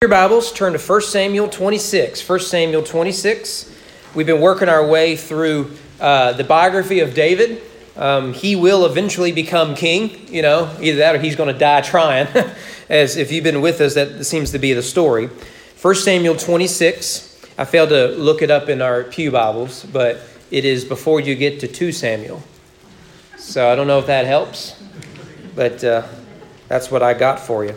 Your Bibles, turn to 1 Samuel 26. 1 Samuel 26. We've been working our way through the biography of David. He will eventually become king. You know, either that or he's going to die trying. As if you've been with us, that seems to be the story. 1 Samuel 26. I failed to look it up in our pew Bibles, but it is before you get to 2 Samuel. So I don't know if that helps, but that's what I got for you.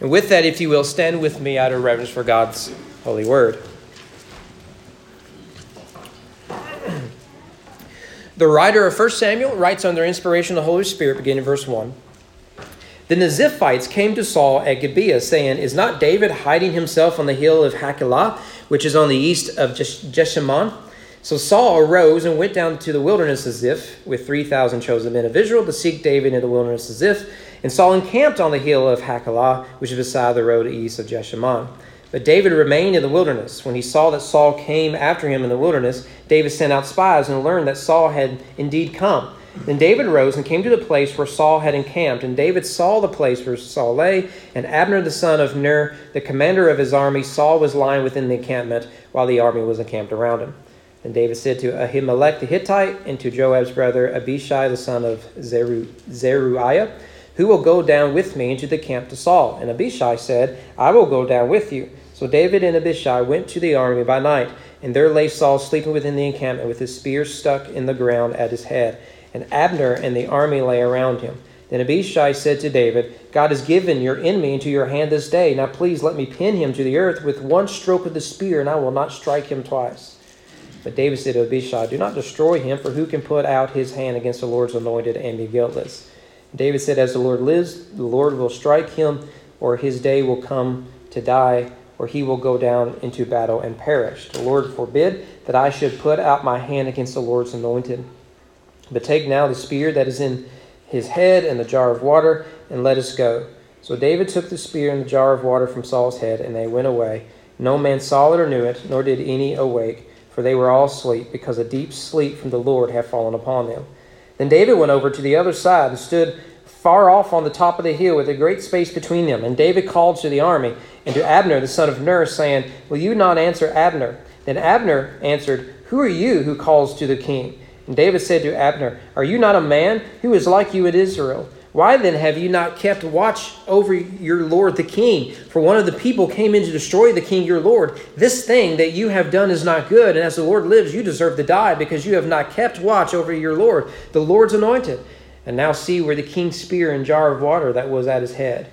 And with that, if you will, stand with me out of reverence for God's holy word. The writer of 1 Samuel writes under inspiration of the Holy Spirit, beginning in verse 1. Then the Ziphites came to Saul at Gibeah, saying, "Is not David hiding himself on the hill of Hachilah, which is on the east of Jeshimon?" So Saul arose and went down to the wilderness of Ziph with 3,000 chosen men of Israel to seek David in the wilderness of Ziph. And Saul encamped on the hill of Hachilah, which is beside the road east of Jeshimon. But David remained in the wilderness. When he saw that Saul came after him in the wilderness, David sent out spies and learned that Saul had indeed come. Then David rose and came to the place where Saul had encamped. And David saw the place where Saul lay, and Abner the son of Ner, the commander of his army, Saul was lying within the encampment while the army was encamped around him. And David said to Ahimelech the Hittite and to Joab's brother Abishai the son of Zeruiah, "Who will go down with me into the camp to Saul?" And Abishai said, "I will go down with you." So David and Abishai went to the army by night, and there lay Saul sleeping within the encampment with his spear stuck in the ground at his head. And Abner and the army lay around him. Then Abishai said to David, "God has given your enemy into your hand this day. Now please let me pin him to the earth with one stroke of the spear, and I will not strike him twice." But David said to Abishai, "Do not destroy him, for who can put out his hand against the Lord's anointed and be guiltless?" David said, "As the Lord lives, the Lord will strike him, or his day will come to die, or he will go down into battle and perish. The Lord forbid that I should put out my hand against the Lord's anointed. But take now the spear that is in his head and the jar of water, and let us go." So David took the spear and the jar of water from Saul's head, and they went away. No man saw it or knew it, nor did any awake, for they were all asleep, because a deep sleep from the Lord had fallen upon them. Then David went over to the other side and stood far off on the top of the hill with a great space between them. And David called to the army and to Abner, the son of Ner, saying, "Will you not answer Abner?" Then Abner answered, "Who are you who calls to the king?" And David said to Abner, "Are you not a man? Who is like you in Israel? Why then have you not kept watch over your lord the king? For one of the people came in to destroy the king your lord. This thing that you have done is not good, and as the Lord lives, you deserve to die, because you have not kept watch over your lord, the Lord's anointed. And now see where the king's spear and jar of water that was at his head."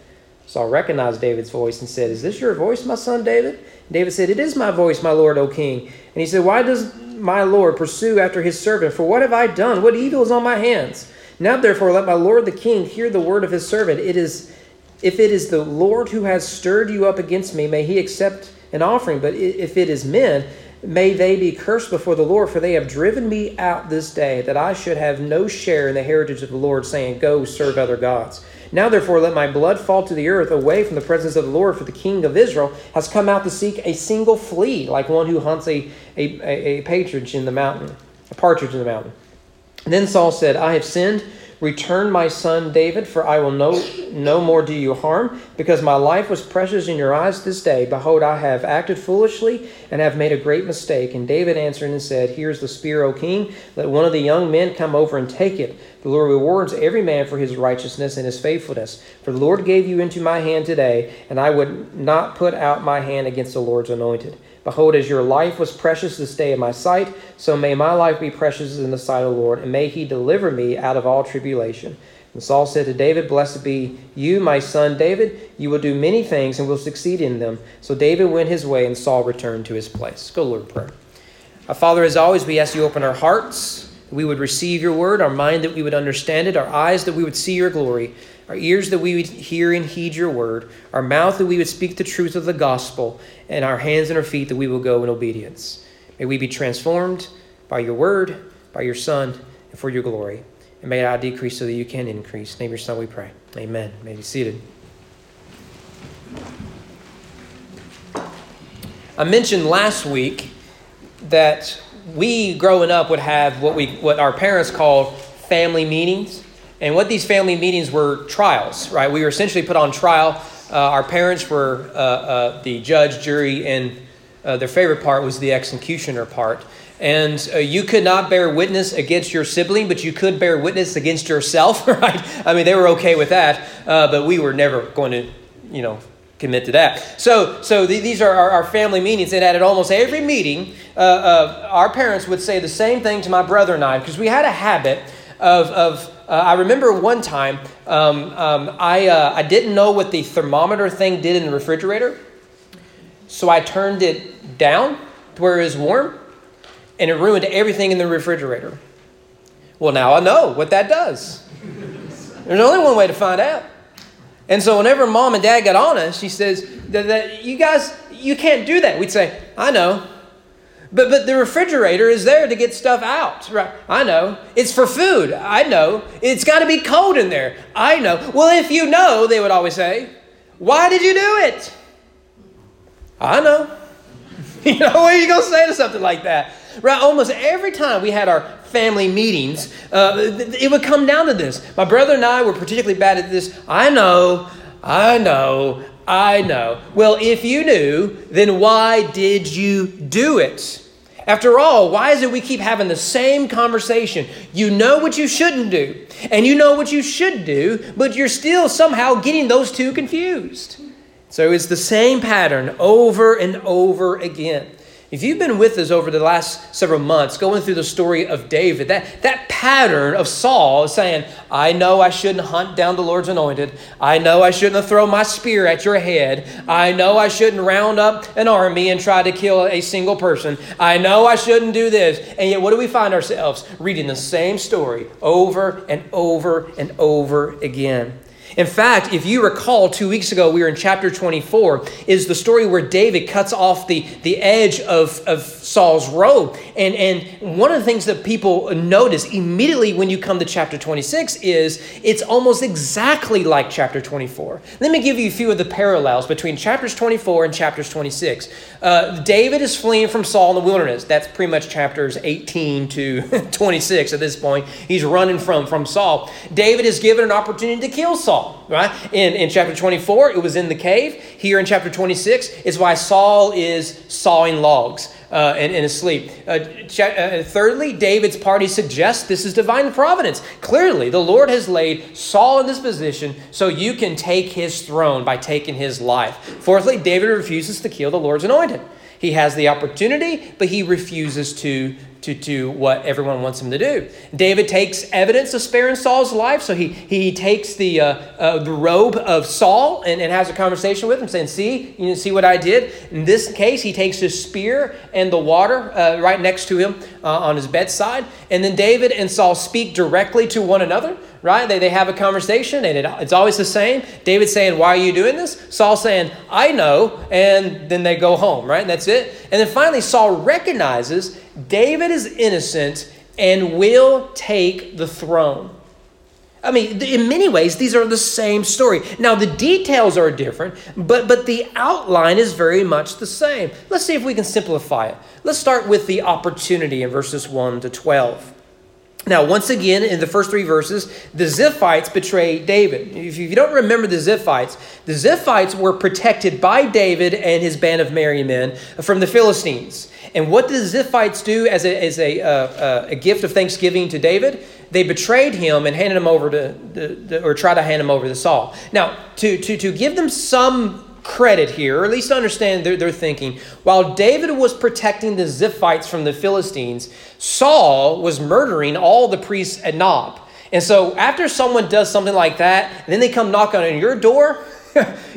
Saul recognized David's voice and said, "Is this your voice, my son David?" And David said, "It is my voice, my lord, O king." And he said, "Why does my lord pursue after his servant? For what have I done? What evil is on my hands? Now, therefore, let my lord the king hear the word of his servant. If it is the Lord who has stirred you up against me, may he accept an offering. But if it is men, may they be cursed before the Lord, for they have driven me out this day, that I should have no share in the heritage of the Lord, saying, 'Go serve other gods.' Now, therefore, let my blood fall to the earth away from the presence of the Lord, for the king of Israel has come out to seek a single flea, like one who hunts a partridge in the mountain." Then Saul said, "I have sinned. Return, my son David, for I will no more do you harm, because my life was precious in your eyes this day. Behold, I have acted foolishly and have made a great mistake." And David answered and said, "Here is the spear, O king. Let one of the young men come over and take it. The Lord rewards every man for his righteousness and his faithfulness. For the Lord gave you into my hand today, and I would not put out my hand against the Lord's anointed. Behold, as your life was precious this day in my sight, so may my life be precious in the sight of the Lord, and may he deliver me out of all tribulation." And Saul said to David, "Blessed be you, my son David. You will do many things and will succeed in them." So David went his way, and Saul returned to his place. Go, Lord, prayer. Our Father, as always, we ask you to open our hearts, we would receive your word, our mind that we would understand it, our eyes that we would see your glory, our ears that we would hear and heed your word, our mouth that we would speak the truth of the gospel, and our hands and our feet that we will go in obedience. May we be transformed by your word, by your son, and for your glory. And may I decrease so that you can increase. In the name of your son we pray. Amen. May be seated. I mentioned last week that we, growing up, would have what our parents called family meetings. And what these family meetings were trials, right? We were essentially put on trial Our parents were the judge, jury, and their favorite part was the executioner part. And you could not bear witness against your sibling, but you could bear witness against yourself, right? I mean, they were okay with that, but we were never going to, you know, commit to that. So these are our family meetings. And at almost every meeting, our parents would say the same thing to my brother and I, because we had a habit of I remember one time I didn't know what the thermometer thing did in the refrigerator. So I turned it down to where it was warm, and it ruined everything in the refrigerator. Well, now I know what that does. There's only one way to find out. And so whenever mom and dad got on us, she says, that you guys, you can't do that. We'd say, I know. But the refrigerator is there to get stuff out. Right? I know. It's for food. I know. It's got to be cold in there. I know. Well, if you know, they would always say, why did you do it? I know. You know, what are you going to say to something like that? Right, almost every time we had our family meetings, it would come down to this. My brother and I were particularly bad at this. I know. Well, if you knew, then why did you do it? After all, why is it we keep having the same conversation? You know what you shouldn't do, and you know what you should do, but you're still somehow getting those two confused. So it's the same pattern over and over again. If you've been with us over the last several months, going through the story of David, that pattern of Saul saying, I know I shouldn't hunt down the Lord's anointed. I know I shouldn't throw my spear at your head. I know I shouldn't round up an army and try to kill a single person. I know I shouldn't do this. And yet what do we find ourselves? Reading the same story over and over and over again. In fact, if you recall, 2 weeks ago, we were in chapter 24, is the story where David cuts off the edge of Saul's robe. And one of the things that people notice immediately when you come to chapter 26 is it's almost exactly like chapter 24. Let me give you a few of the parallels between chapters 24 and chapters 26. David is fleeing from Saul in the wilderness. That's pretty much chapters 18 to 26 at this point. He's running from Saul. David is given an opportunity to kill Saul. Right? In chapter 24, it was in the cave. Here in chapter 26 is why Saul is sawing logs in his sleep. Thirdly, David's party suggests this is divine providence. Clearly, the Lord has laid Saul in this position so you can take his throne by taking his life. Fourthly, David refuses to kill the Lord's anointed. He has the opportunity, but he refuses to do what everyone wants him to do. David takes evidence of sparing Saul's life, so he takes the robe of Saul and has a conversation with him, saying, see, you see what I did? In this case, he takes his spear and the water right next to him on his bedside. And then David and Saul speak directly to one another, right? They have a conversation, and it's always the same. David saying, why are you doing this? Saul saying, I know, and then they go home, right? And that's it. And then finally, Saul recognizes David is innocent and will take the throne. I mean, in many ways, these are the same story. Now, the details are different, but the outline is very much the same. Let's see if we can simplify it. Let's start with the opportunity in verses 1 to 12. Now, once again, in the first three verses, the Ziphites betray David. If you don't remember the Ziphites were protected by David and his band of merry men from the Philistines. And what did the Ziphites do as a gift of thanksgiving to David? They betrayed him and handed him over to try to hand him over to Saul. Now, to give them some credit here, or at least understand their thinking. While David was protecting the Ziphites from the Philistines, Saul was murdering all the priests at Nob. And so after someone does something like that, and then they come knock on your door,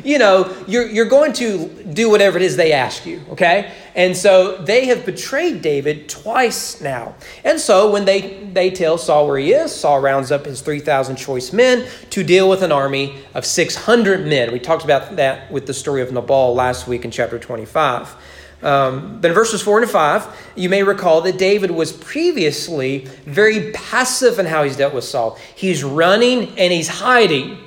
you know, you're going to do whatever it is they ask you, okay? And so they have betrayed David twice now. And so when they tell Saul where he is, Saul rounds up his 3,000 choice men to deal with an army of 600 men. We talked about that with the story of Nabal last week in chapter 25. Then verses 4 and 5, you may recall that David was previously very passive in how he's dealt with Saul. He's running and he's hiding.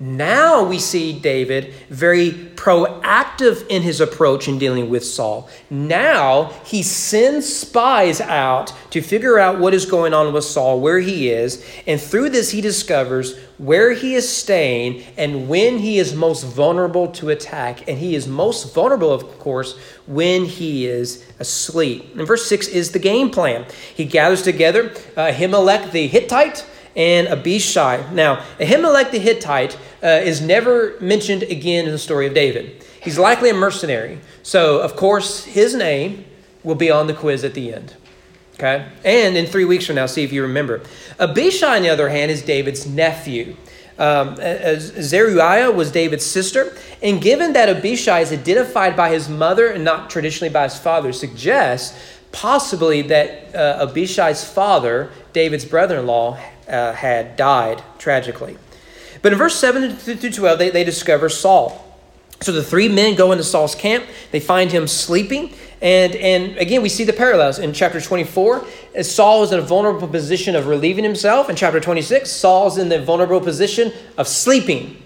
Now we see David very proactive in his approach in dealing with Saul. Now he sends spies out to figure out what is going on with Saul, where he is. And through this, he discovers where he is staying, and when he is most vulnerable to attack. And he is most vulnerable, of course, when he is asleep. And verse 6 is the game plan. He gathers together Ahimelech the Hittite and Abishai. Now, Ahimelech the Hittite is never mentioned again in the story of David. He's likely a mercenary. So, of course, his name will be on the quiz at the end. Okay? And in 3 weeks from now, see if you remember. Abishai, on the other hand, is David's nephew. Zeruiah was David's sister. And given that Abishai is identified by his mother and not traditionally by his father, suggests possibly that Abishai's father, David's brother-in-law, had died tragically. But in verse 7 through 12, they discover Saul. So the three men go into Saul's camp. They find him sleeping. And again, we see the parallels in chapter 24. Saul is in a vulnerable position of relieving himself. In chapter 26, Saul's in the vulnerable position of sleeping.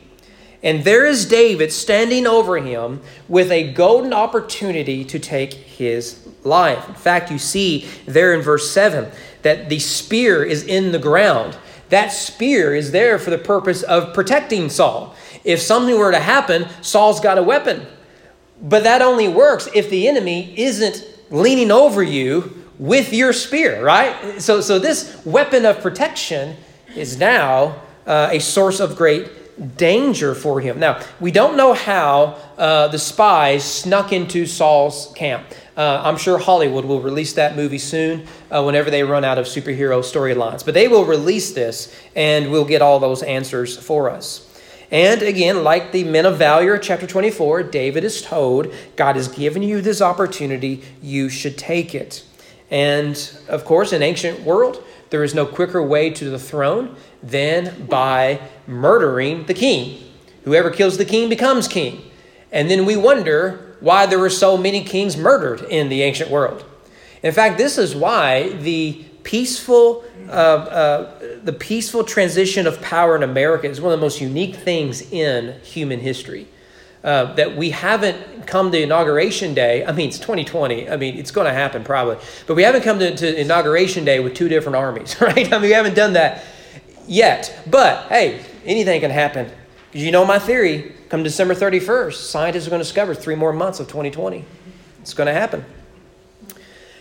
And there is David standing over him with a golden opportunity to take his life. In fact, you see there in verse 7 that the spear is in the ground. That spear is there for the purpose of protecting Saul. If something were to happen, Saul's got a weapon. But that only works if the enemy isn't leaning over you with your spear, right? So this weapon of protection is now a source of great danger for him. Now, we don't know how the spies snuck into Saul's camp. I'm sure Hollywood will release that movie soon whenever they run out of superhero storylines. But they will release this, and we'll get all those answers for us. And again, like the men of valor, chapter 24, David is told, God has given you this opportunity, you should take it. And of course, in ancient world, there is no quicker way to the throne than by murdering the king. Whoever kills the king becomes king. And then we wonder why there were so many kings murdered in the ancient world. In fact, this is why the peaceful transition of power in America is one of the most unique things in human history. That we haven't come to Inauguration Day. I mean, it's 2020. I mean, it's going to happen probably. But we haven't come to Inauguration Day with two different armies, right? I mean, we haven't done that yet. But, hey, anything can happen. Because you know my theory. Come December 31st, scientists are going to discover 3 more months of 2020. It's going to happen.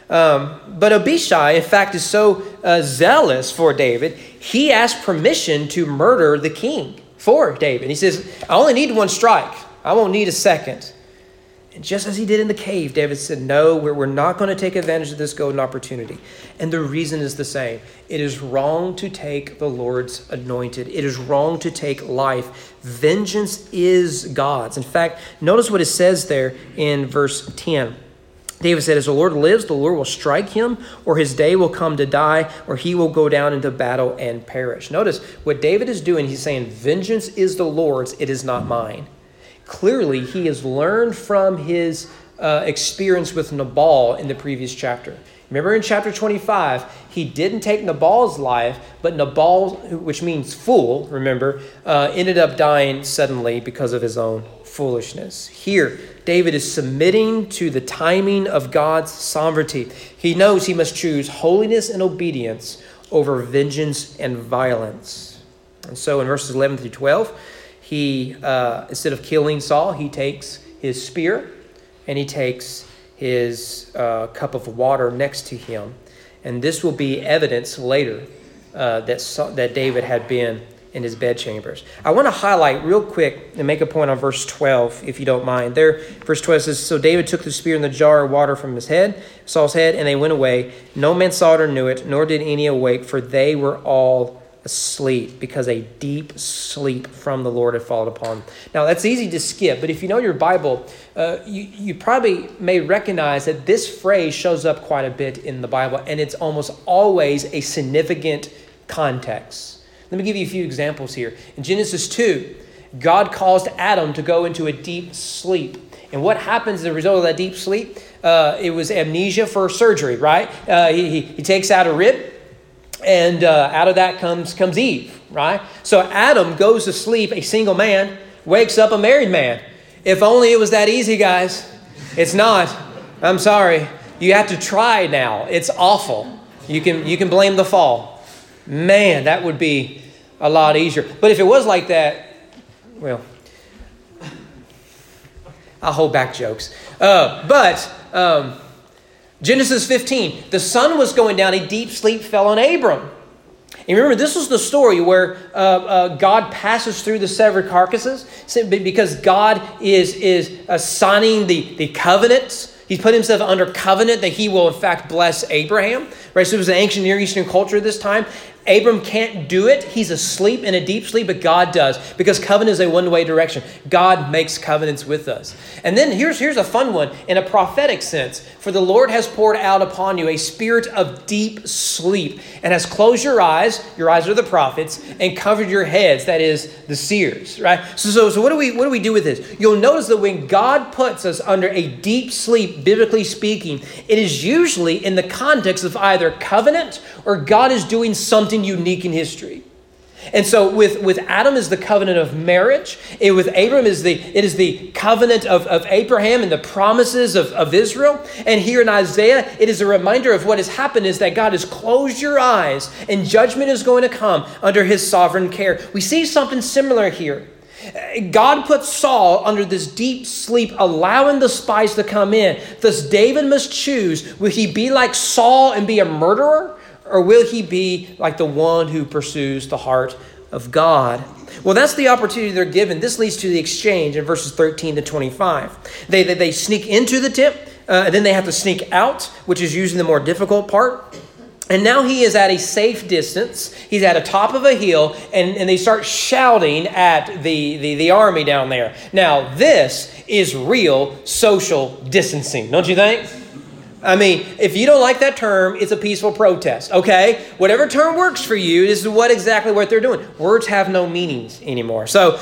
But Abishai, in fact, is so zealous for David, he asked permission to murder the king for David. He says, I only need 1 strike. I won't need a second. And just as he did in the cave, David said, no, we're not going to take advantage of this golden opportunity. And the reason is the same. It is wrong to take the Lord's anointed. It is wrong to take life. Vengeance is God's. In fact, notice what it says there in verse 10. David said, as the Lord lives, the Lord will strike him, or his day will come to die, or he will go down into battle and perish. Notice what David is doing. He's saying, vengeance is the Lord's, it is not mine. Clearly, he has learned from his experience with Nabal in the previous chapter. Remember in chapter 25, he didn't take Nabal's life, but Nabal, which means fool, remember, ended up dying suddenly because of his own foolishness. Here, David is submitting to the timing of God's sovereignty. He knows he must choose holiness and obedience over vengeance and violence. And so in verses 11 through 12, he, instead of killing Saul, he takes his spear and he takes his cup of water next to him. And this will be evidence later that David had been in his bedchambers. I want to highlight real quick and make a point on verse 12, if you don't mind. There, verse 12 says, so David took the spear and the jar of water from his head, Saul's head, and they went away. No man saw it or knew it, nor did any awake, for they were all asleep, because a deep sleep from the Lord had fallen upon. Now, that's easy to skip, but if you know your Bible, you probably may recognize that this phrase shows up quite a bit in the Bible, and it's almost always a significant context. Let me give you a few examples here. In Genesis 2, God caused Adam to go into a deep sleep. And what happens as a result of that deep sleep? It was amnesia for surgery, right? He takes out a rib, and out of that comes Eve, right? So Adam goes to sleep, a single man, wakes up a married man. If only it was that easy, guys. It's not. I'm sorry. You have to try now. It's awful. You can blame the fall. Man, that would be a lot easier. But if it was like that, well, I'll hold back jokes. But Genesis 15, the sun was going down. A deep sleep fell on Abram. And remember, this was the story where God passes through the severed carcasses because God is signing the covenants. He's put himself under covenant that he will, in fact, bless Abraham. Right? So it was an ancient Near Eastern culture this time. Abram can't do it. He's asleep in a deep sleep, but God does. Because covenant is a one-way direction. God makes covenants with us. And then here's a fun one in a prophetic sense. For the Lord has poured out upon you a spirit of deep sleep and has closed your eyes are the prophets, and covered your heads, that is, the seers. Right? So what do we do with this? You'll notice that when God puts us under a deep sleep, biblically speaking, it is usually in the context of either covenant or God is doing something unique in history. And so with Adam is the covenant of marriage. With Abram is the covenant of Abraham and the promises of Israel. And here in Isaiah, it is a reminder of what has happened is that God has closed your eyes and judgment is going to come under his sovereign care. We see something similar here. God put Saul under this deep sleep, allowing the spies to come in. Thus David must choose, will he be like Saul and be a murderer? Or will he be like the one who pursues the heart of God? Well, that's the opportunity they're given. This leads to the exchange in verses 13 to 25. They sneak into the tent, and then they have to sneak out, which is usually the more difficult part. And now he is at a safe distance. He's at the top of a hill, and they start shouting at the army down there. Now, this is real social distancing, don't you think? I mean, if you don't like that term, it's a peaceful protest, okay? Whatever term works for you, this is exactly what they're doing. Words have no meanings anymore. So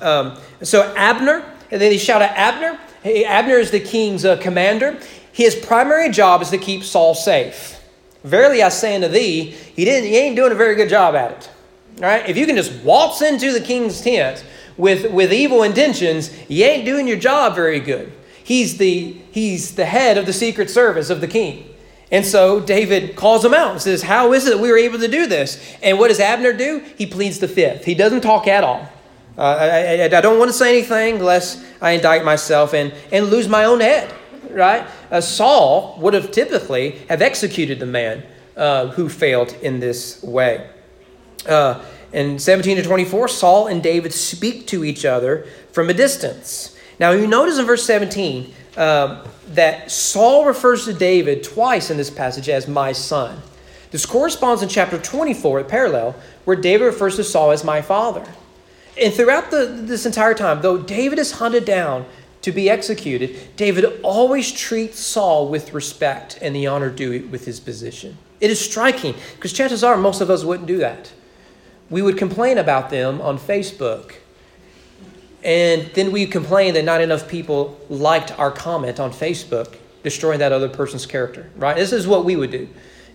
Abner, and then they shout at Abner. Hey, Abner is the king's commander. His primary job is to keep Saul safe. Verily I say unto thee, he ain't doing a very good job at it. All right? If you can just waltz into the king's tent with evil intentions, you ain't doing your job very good. He's the head of the secret service of the king. And so David calls him out and says, how is it that we were able to do this? And what does Abner do? He pleads the fifth. He doesn't talk at all. I don't want to say anything lest I indict myself and lose my own head, right? Saul would have typically have executed the man who failed in this way. In 17 to 24, Saul and David speak to each other from a distance. Now, you notice in verse 17 that Saul refers to David twice in this passage as my son. This corresponds in chapter 24 at parallel where David refers to Saul as my father. And throughout this entire time, though David is hunted down to be executed, David always treats Saul with respect and the honor due with his position. It is striking because chances are most of us wouldn't do that. We would complain about them on Facebook. And then we complain that not enough people liked our comment on Facebook, destroying that other person's character, right? This is what we would do.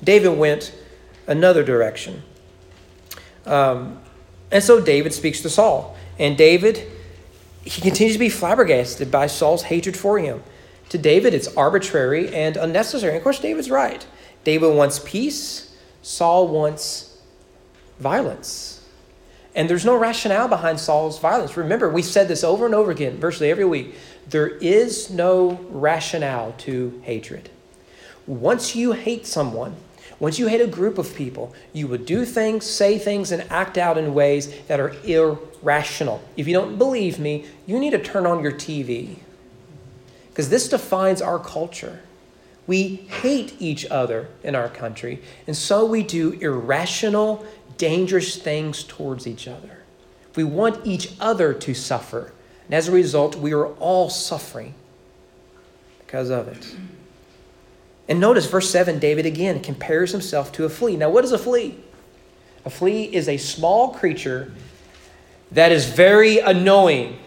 David went another direction. And so David speaks to Saul. And David, he continues to be flabbergasted by Saul's hatred for him. To David, it's arbitrary and unnecessary. And of course, David's right. David wants peace. Saul wants violence. And there's no rationale behind Saul's violence. Remember, we've said this over and over again, virtually every week. There is no rationale to hatred. Once you hate someone, once you hate a group of people, you will do things, say things, and act out in ways that are irrational. If you don't believe me, you need to turn on your TV. Because this defines our culture. We hate each other in our country, and so we do irrational, dangerous things towards each other. We want each other to suffer. And as a result, we are all suffering because of it. And notice verse 7, David again compares himself to a flea. Now, what is a flea? A flea is a small creature that is very annoying.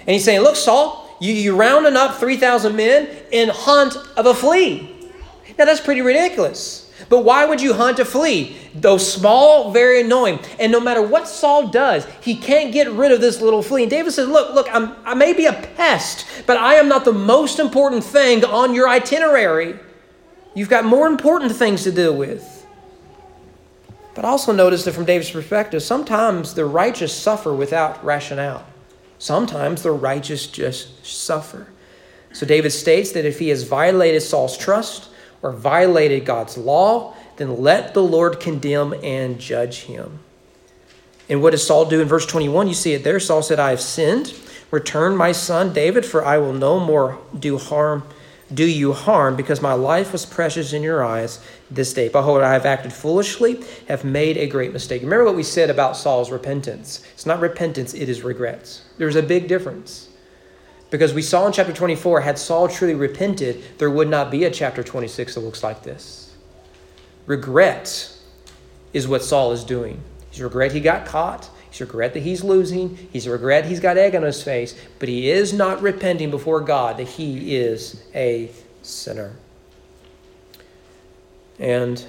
And he's saying, look, Saul, you rounding up 3,000 men in hunt of a flea. Now, that's pretty ridiculous. But why would you hunt a flea? Though small, very annoying. And no matter what Saul does, he can't get rid of this little flea. And David says, look, I may be a pest, but I am not the most important thing on your itinerary. You've got more important things to deal with. But also notice that from David's perspective, sometimes the righteous suffer without rationale. Sometimes the righteous just suffer. So David states that if he has violated Saul's trust or violated God's law, then let the Lord condemn and judge him. And what does Saul do in verse 21? You see it there. Saul said, I have sinned. Return, my son David, for I will no more do you harm, because my life was precious in your eyes this day. Behold, I have acted foolishly, have made a great mistake. Remember what we said about Saul's repentance. It's not repentance, it is regrets. There's a big difference. Because we saw in chapter 24, had Saul truly repented, there would not be a chapter 26 that looks like this. Regret is what Saul is doing. He's regret he got caught. He's regret that he's losing. He's regret he's got egg on his face. But he is not repenting before God that he is a sinner. And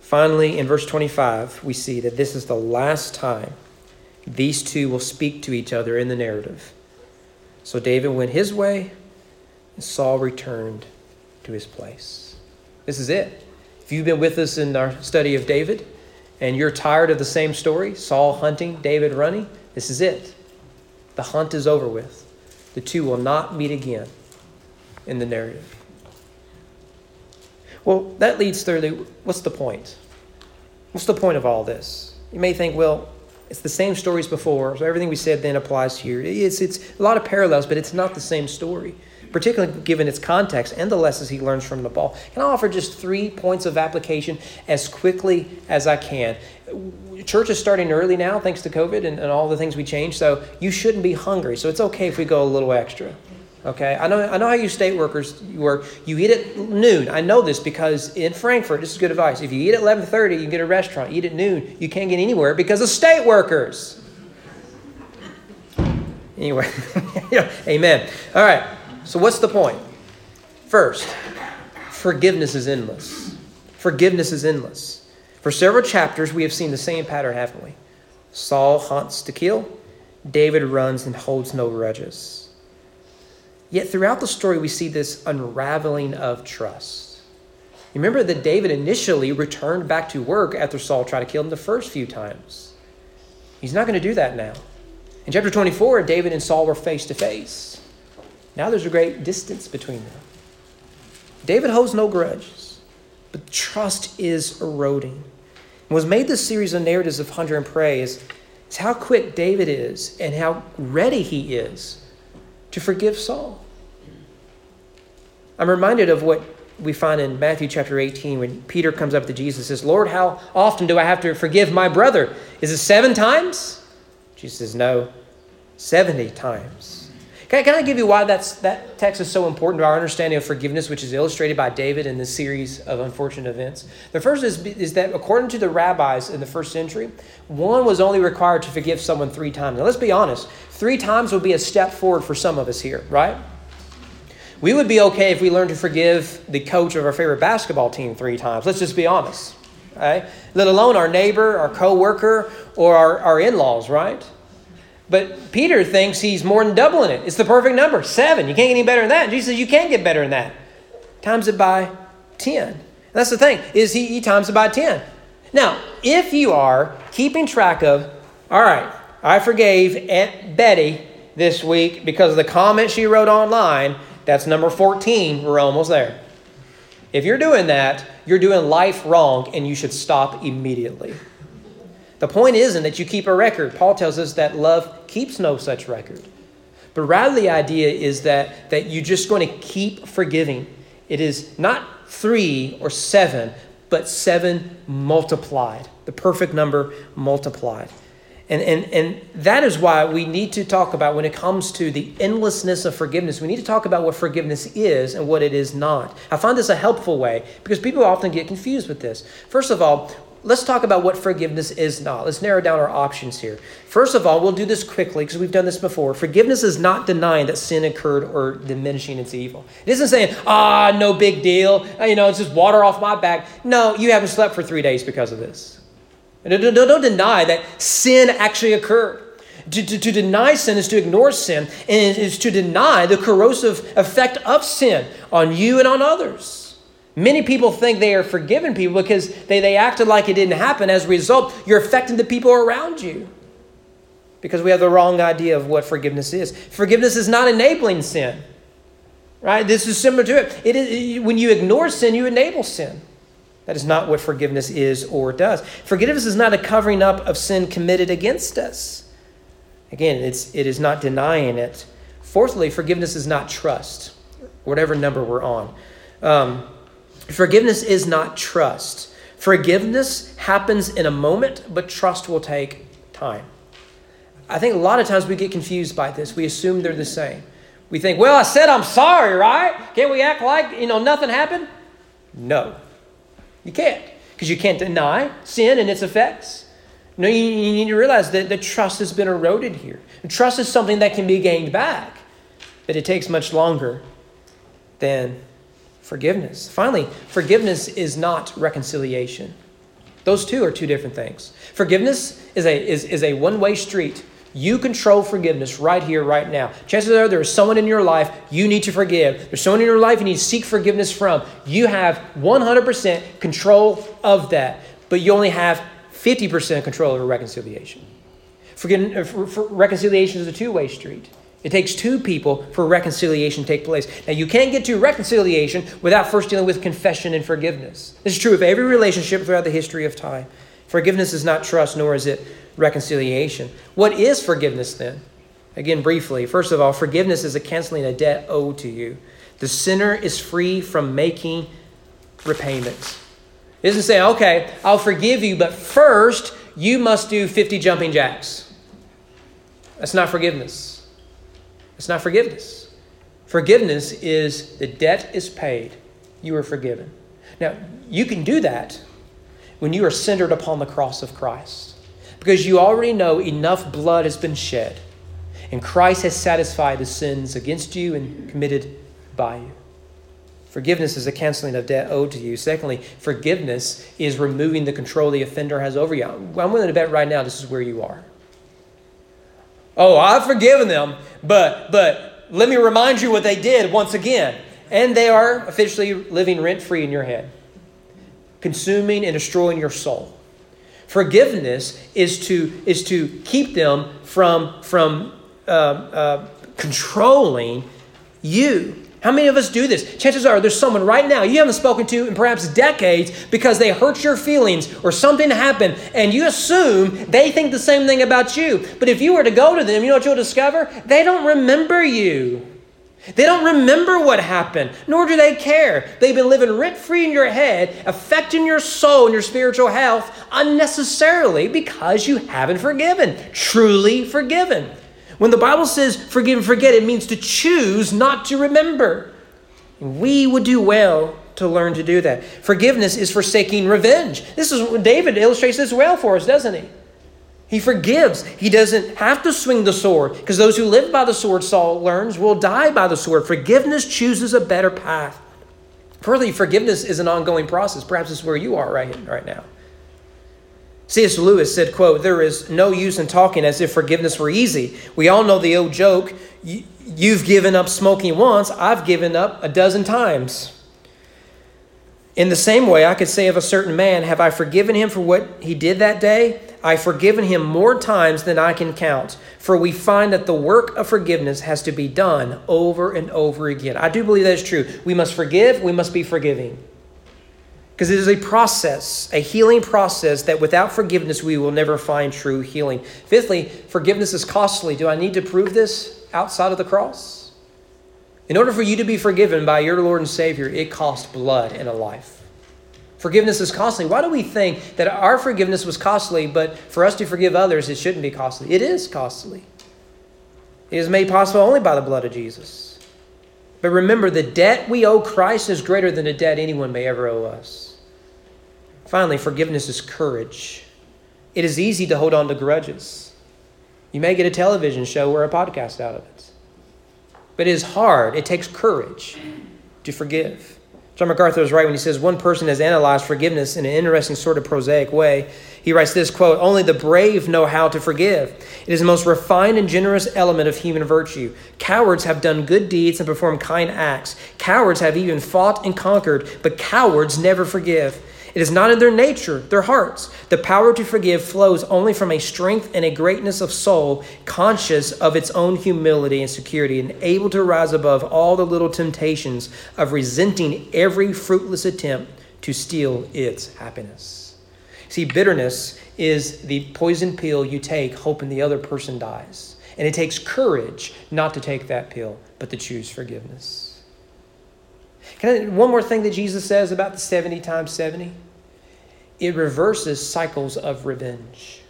finally, in verse 25, we see that this is the last time these two will speak to each other in the narrative. So David went his way, and Saul returned to his place. This is it. If you've been with us in our study of David, and you're tired of the same story, Saul hunting, David running, this is it. The hunt is over with. The two will not meet again in the narrative. Well, that leads thirdly, what's the point? What's the point of all this? You may think, well, it's the same stories before, so everything we said then applies here. It's a lot of parallels, but it's not the same story, particularly given its context and the lessons he learns from Nabal. Can I offer just 3 points of application as quickly as I can? Church is starting early now, thanks to COVID and all the things we changed, so you shouldn't be hungry. So it's okay if we go a little extra, okay? I know how you state workers work. You eat at noon. I know this because in Frankfurt, this is good advice. If you eat at 11:30, you can get a restaurant. Eat at noon. You can't get anywhere because of state workers. Anyway, amen. All right. So what's the point? First, forgiveness is endless. Forgiveness is endless. For several chapters, we have seen the same pattern, haven't we? Saul hunts to kill. David runs and holds no grudges. Yet throughout the story, we see this unraveling of trust. Remember that David initially returned back to work after Saul tried to kill him the first few times. He's not going to do that now. In chapter 24, David and Saul were face to face. Now there's a great distance between them. David holds no grudges, but trust is eroding. And what's made this series of narratives of Hunter and Prey is how quick David is and how ready he is to forgive Saul. I'm reminded of what we find in Matthew chapter 18 when Peter comes up to Jesus and says, Lord, how often do I have to forgive my brother? Is it 7 times? Jesus says, no, 70 times. Can I give you why that text is so important to our understanding of forgiveness, which is illustrated by David in this series of unfortunate events? The first is that according to the rabbis in the first century, one was only required to forgive someone 3 times. Now, let's be honest. 3 times would be a step forward for some of us here, right? We would be okay if we learned to forgive the coach of our favorite basketball team 3 times. Let's just be honest, right? Let alone our neighbor, our coworker, or our in-laws, right? But Peter thinks he's more than doubling it. It's the perfect number, 7. You can't get any better than that. And Jesus says, you can get better than that. Times it by 10. And that's the thing, is he times it by 10. Now, if you are keeping track of, all right, I forgave Aunt Betty this week because of the comment she wrote online, that's number 14. We're almost there. If you're doing that, you're doing life wrong, and you should stop immediately. The point isn't that you keep a record. Paul tells us that love keeps no such record. But rather the idea is that you're just going to keep forgiving. It is not 3 or 7, but 7 multiplied. The perfect number multiplied. And that is why we need to talk about, when it comes to the endlessness of forgiveness, we need to talk about what forgiveness is and what it is not. I find this a helpful way because people often get confused with this. First of all, let's talk about what forgiveness is not. Let's narrow down our options here. First of all, we'll do this quickly because we've done this before. Forgiveness is not denying that sin occurred or diminishing its evil. It isn't saying, no big deal. It's just water off my back. No, you haven't slept for 3 days because of this. Don't deny that sin actually occurred. To deny sin is to ignore sin, and is to deny the corrosive effect of sin on you and on others. Many people think they are forgiven people because they acted like it didn't happen. As a result, you're affecting the people around you because we have the wrong idea of what forgiveness is. Forgiveness is not enabling sin, right? This is similar to it. It is, when you ignore sin, you enable sin. That is not what forgiveness is or does. Forgiveness is not a covering up of sin committed against us. Again, it is not denying it. Fourthly, forgiveness is not trust, whatever number we're on. Forgiveness is not trust. Forgiveness happens in a moment, but trust will take time. I think a lot of times we get confused by this. We assume they're the same. We think, well, I said I'm sorry, right? Can't we act like, nothing happened? No. You can't, because you can't deny sin and its effects. No, you need to realize that the trust has been eroded here. And trust is something that can be gained back, but it takes much longer than forgiveness. Finally, forgiveness is not reconciliation. Those two are two different things. Forgiveness is a one-way street. You control forgiveness right here, right now. Chances are there is someone in your life you need to forgive. There's someone in your life you need to seek forgiveness from. You have 100% control of that, but you only have 50% control over reconciliation. Reconciliation is a two-way street. It takes two people for reconciliation to take place. Now, you can't get to reconciliation without first dealing with confession and forgiveness. This is true of every relationship throughout the history of time. Forgiveness is not trust, nor is it reconciliation. What is forgiveness then? Again, briefly, first of all, forgiveness is a canceling a debt owed to you. The sinner is free from making repayments. It doesn't say, okay, I'll forgive you, but first you must do 50 jumping jacks. That's not forgiveness. That's not forgiveness. Forgiveness is the debt is paid. You are forgiven. Now, you can do that when you are centered upon the cross of Christ, because you already know enough blood has been shed and Christ has satisfied the sins against you and committed by you. Forgiveness is a canceling of debt owed to you. Secondly, forgiveness is removing the control the offender has over you. I'm willing to bet right now this is where you are. Oh, I've forgiven them, but let me remind you what they did once again. And they are officially living rent-free in your head, consuming and destroying your soul. Forgiveness is to keep them from controlling you. How many of us do this? Chances are there's someone right now you haven't spoken to in perhaps decades because they hurt your feelings or something happened, and you assume they think the same thing about you. But if you were to go to them, you know what you'll discover? They don't remember you. They don't remember what happened, nor do they care. They've been living rent-free in your head, affecting your soul and your spiritual health unnecessarily because you haven't forgiven, truly forgiven. When the Bible says forgive and forget, it means to choose not to remember. We would do well to learn to do that. Forgiveness is forsaking revenge. This is David illustrates this well for us, doesn't he? He forgives. He doesn't have to swing the sword, because those who live by the sword, Saul learns, will die by the sword. Forgiveness chooses a better path. Further, forgiveness is an ongoing process. Perhaps it's where you are right now. C.S. Lewis said, quote, "There is no use in talking as if forgiveness were easy. We all know the old joke, you've given up smoking once, I've given up a dozen times. In the same way, I could say of a certain man, have I forgiven him for what he did that day? I've forgiven him more times than I can count. For we find that the work of forgiveness has to be done over and over again." I do believe that is true. We must forgive. We must be forgiving. Because it is a process, a healing process that without forgiveness, we will never find true healing. Fifthly, forgiveness is costly. Do I need to prove this outside of the cross? In order for you to be forgiven by your Lord and Savior, it costs blood and a life. Forgiveness is costly. Why do we think that our forgiveness was costly, but for us to forgive others, it shouldn't be costly? It is costly. It is made possible only by the blood of Jesus. But remember, the debt we owe Christ is greater than the debt anyone may ever owe us. Finally, forgiveness is courage. It is easy to hold on to grudges. You may get a television show or a podcast out of it. But it is hard. It takes courage to forgive. John MacArthur is right when he says one person has analyzed forgiveness in an interesting sort of prosaic way. He writes this, quote, "Only the brave know how to forgive. It is the most refined and generous element of human virtue. Cowards have done good deeds and performed kind acts. Cowards have even fought and conquered, but cowards never forgive. It is not in their nature, their hearts. The power to forgive flows only from a strength and a greatness of soul, conscious of its own humility and security, and able to rise above all the little temptations of resenting every fruitless attempt to steal its happiness." See, bitterness is the poison pill you take hoping the other person dies. And it takes courage not to take that pill, but to choose forgiveness. One more thing that Jesus says about the 70 times 70? It reverses cycles of revenge.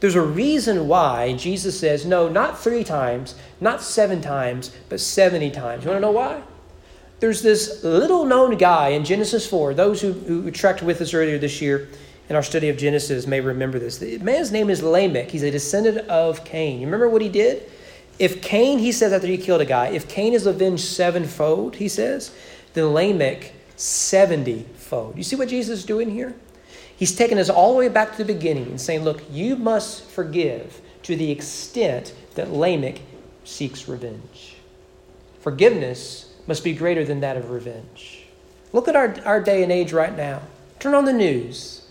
There's a reason why Jesus says, no, not 3 times, not 7 times, but 70 times. You want to know why? There's this little-known guy in Genesis 4. Those who trekked with us earlier this year in our study of Genesis may remember this. The man's name is Lamech. He's a descendant of Cain. You remember what he did? If Cain, he says after he killed a guy, if Cain is avenged 7-fold, he says, then Lamech 70-fold. You see what Jesus is doing here? He's taking us all the way back to the beginning and saying, look, you must forgive to the extent that Lamech seeks revenge. Forgiveness must be greater than that of revenge. Look at our day and age right now. Turn on the news.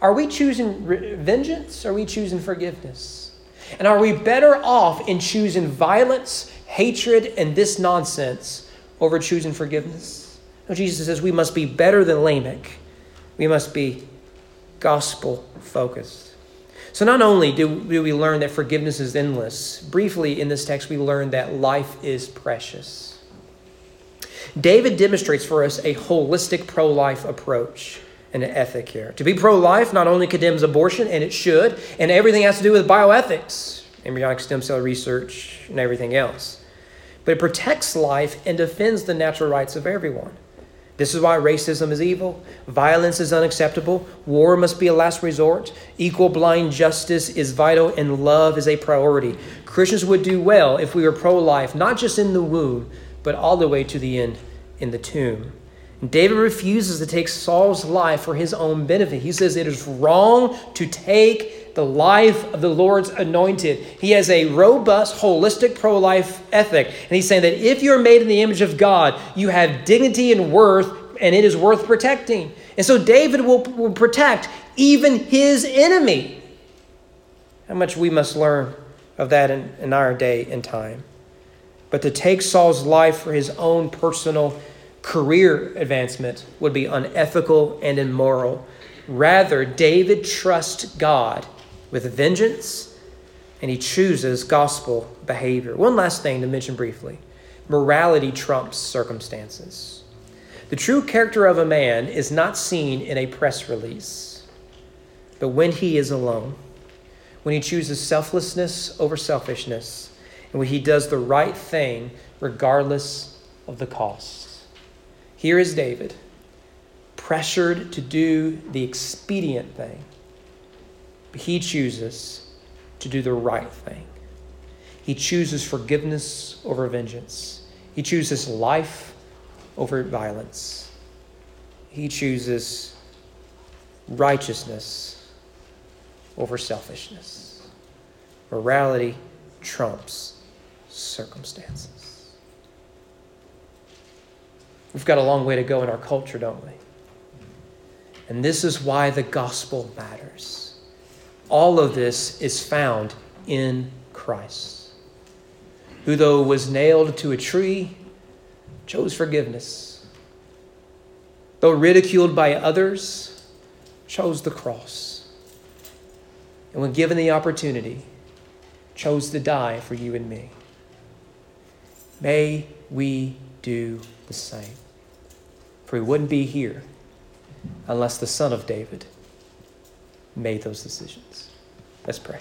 Are we choosing vengeance? Or are we choosing forgiveness? And are we better off in choosing violence, hatred, and this nonsense over choosing forgiveness? No, Jesus says we must be better than Lamech. We must be gospel-focused. So not only do we learn that forgiveness is endless, briefly in this text we learn that life is precious. David demonstrates for us a holistic pro-life approach and an ethic here. To be pro-life not only condemns abortion, and it should, and everything has to do with bioethics, embryonic stem cell research, and everything else. But it protects life and defends the natural rights of everyone. This is why racism is evil. Violence is unacceptable. War must be a last resort. Equal blind justice is vital, and love is a priority. Christians would do well if we were pro-life, not just in the womb, but all the way to the end in the tomb. And David refuses to take Saul's life for his own benefit. He says it is wrong to take the life of the Lord's anointed. He has a robust, holistic pro-life ethic. And he's saying that if you're made in the image of God, you have dignity and worth, and it is worth protecting. And so David will protect even his enemy. How much we must learn of that in our day and time. But to take Saul's life for his own personal career advancement would be unethical and immoral. Rather, David trusts God with vengeance, and he chooses gospel behavior. One last thing to mention briefly. Morality trumps circumstances. The true character of a man is not seen in a press release, but when he is alone, when he chooses selflessness over selfishness, and when he does the right thing regardless of the cost. Here is David, pressured to do the expedient thing, but he chooses to do the right thing. He chooses forgiveness over vengeance. He chooses life over violence. He chooses righteousness over selfishness. Morality trumps circumstances. We've got a long way to go in our culture, don't we? And this is why the gospel matters. All of this is found in Christ, who, though was nailed to a tree, chose forgiveness. Though ridiculed by others, chose the cross. And when given the opportunity, chose to die for you and me. May we do the same. For we wouldn't be here unless the Son of David made those decisions. Let's pray.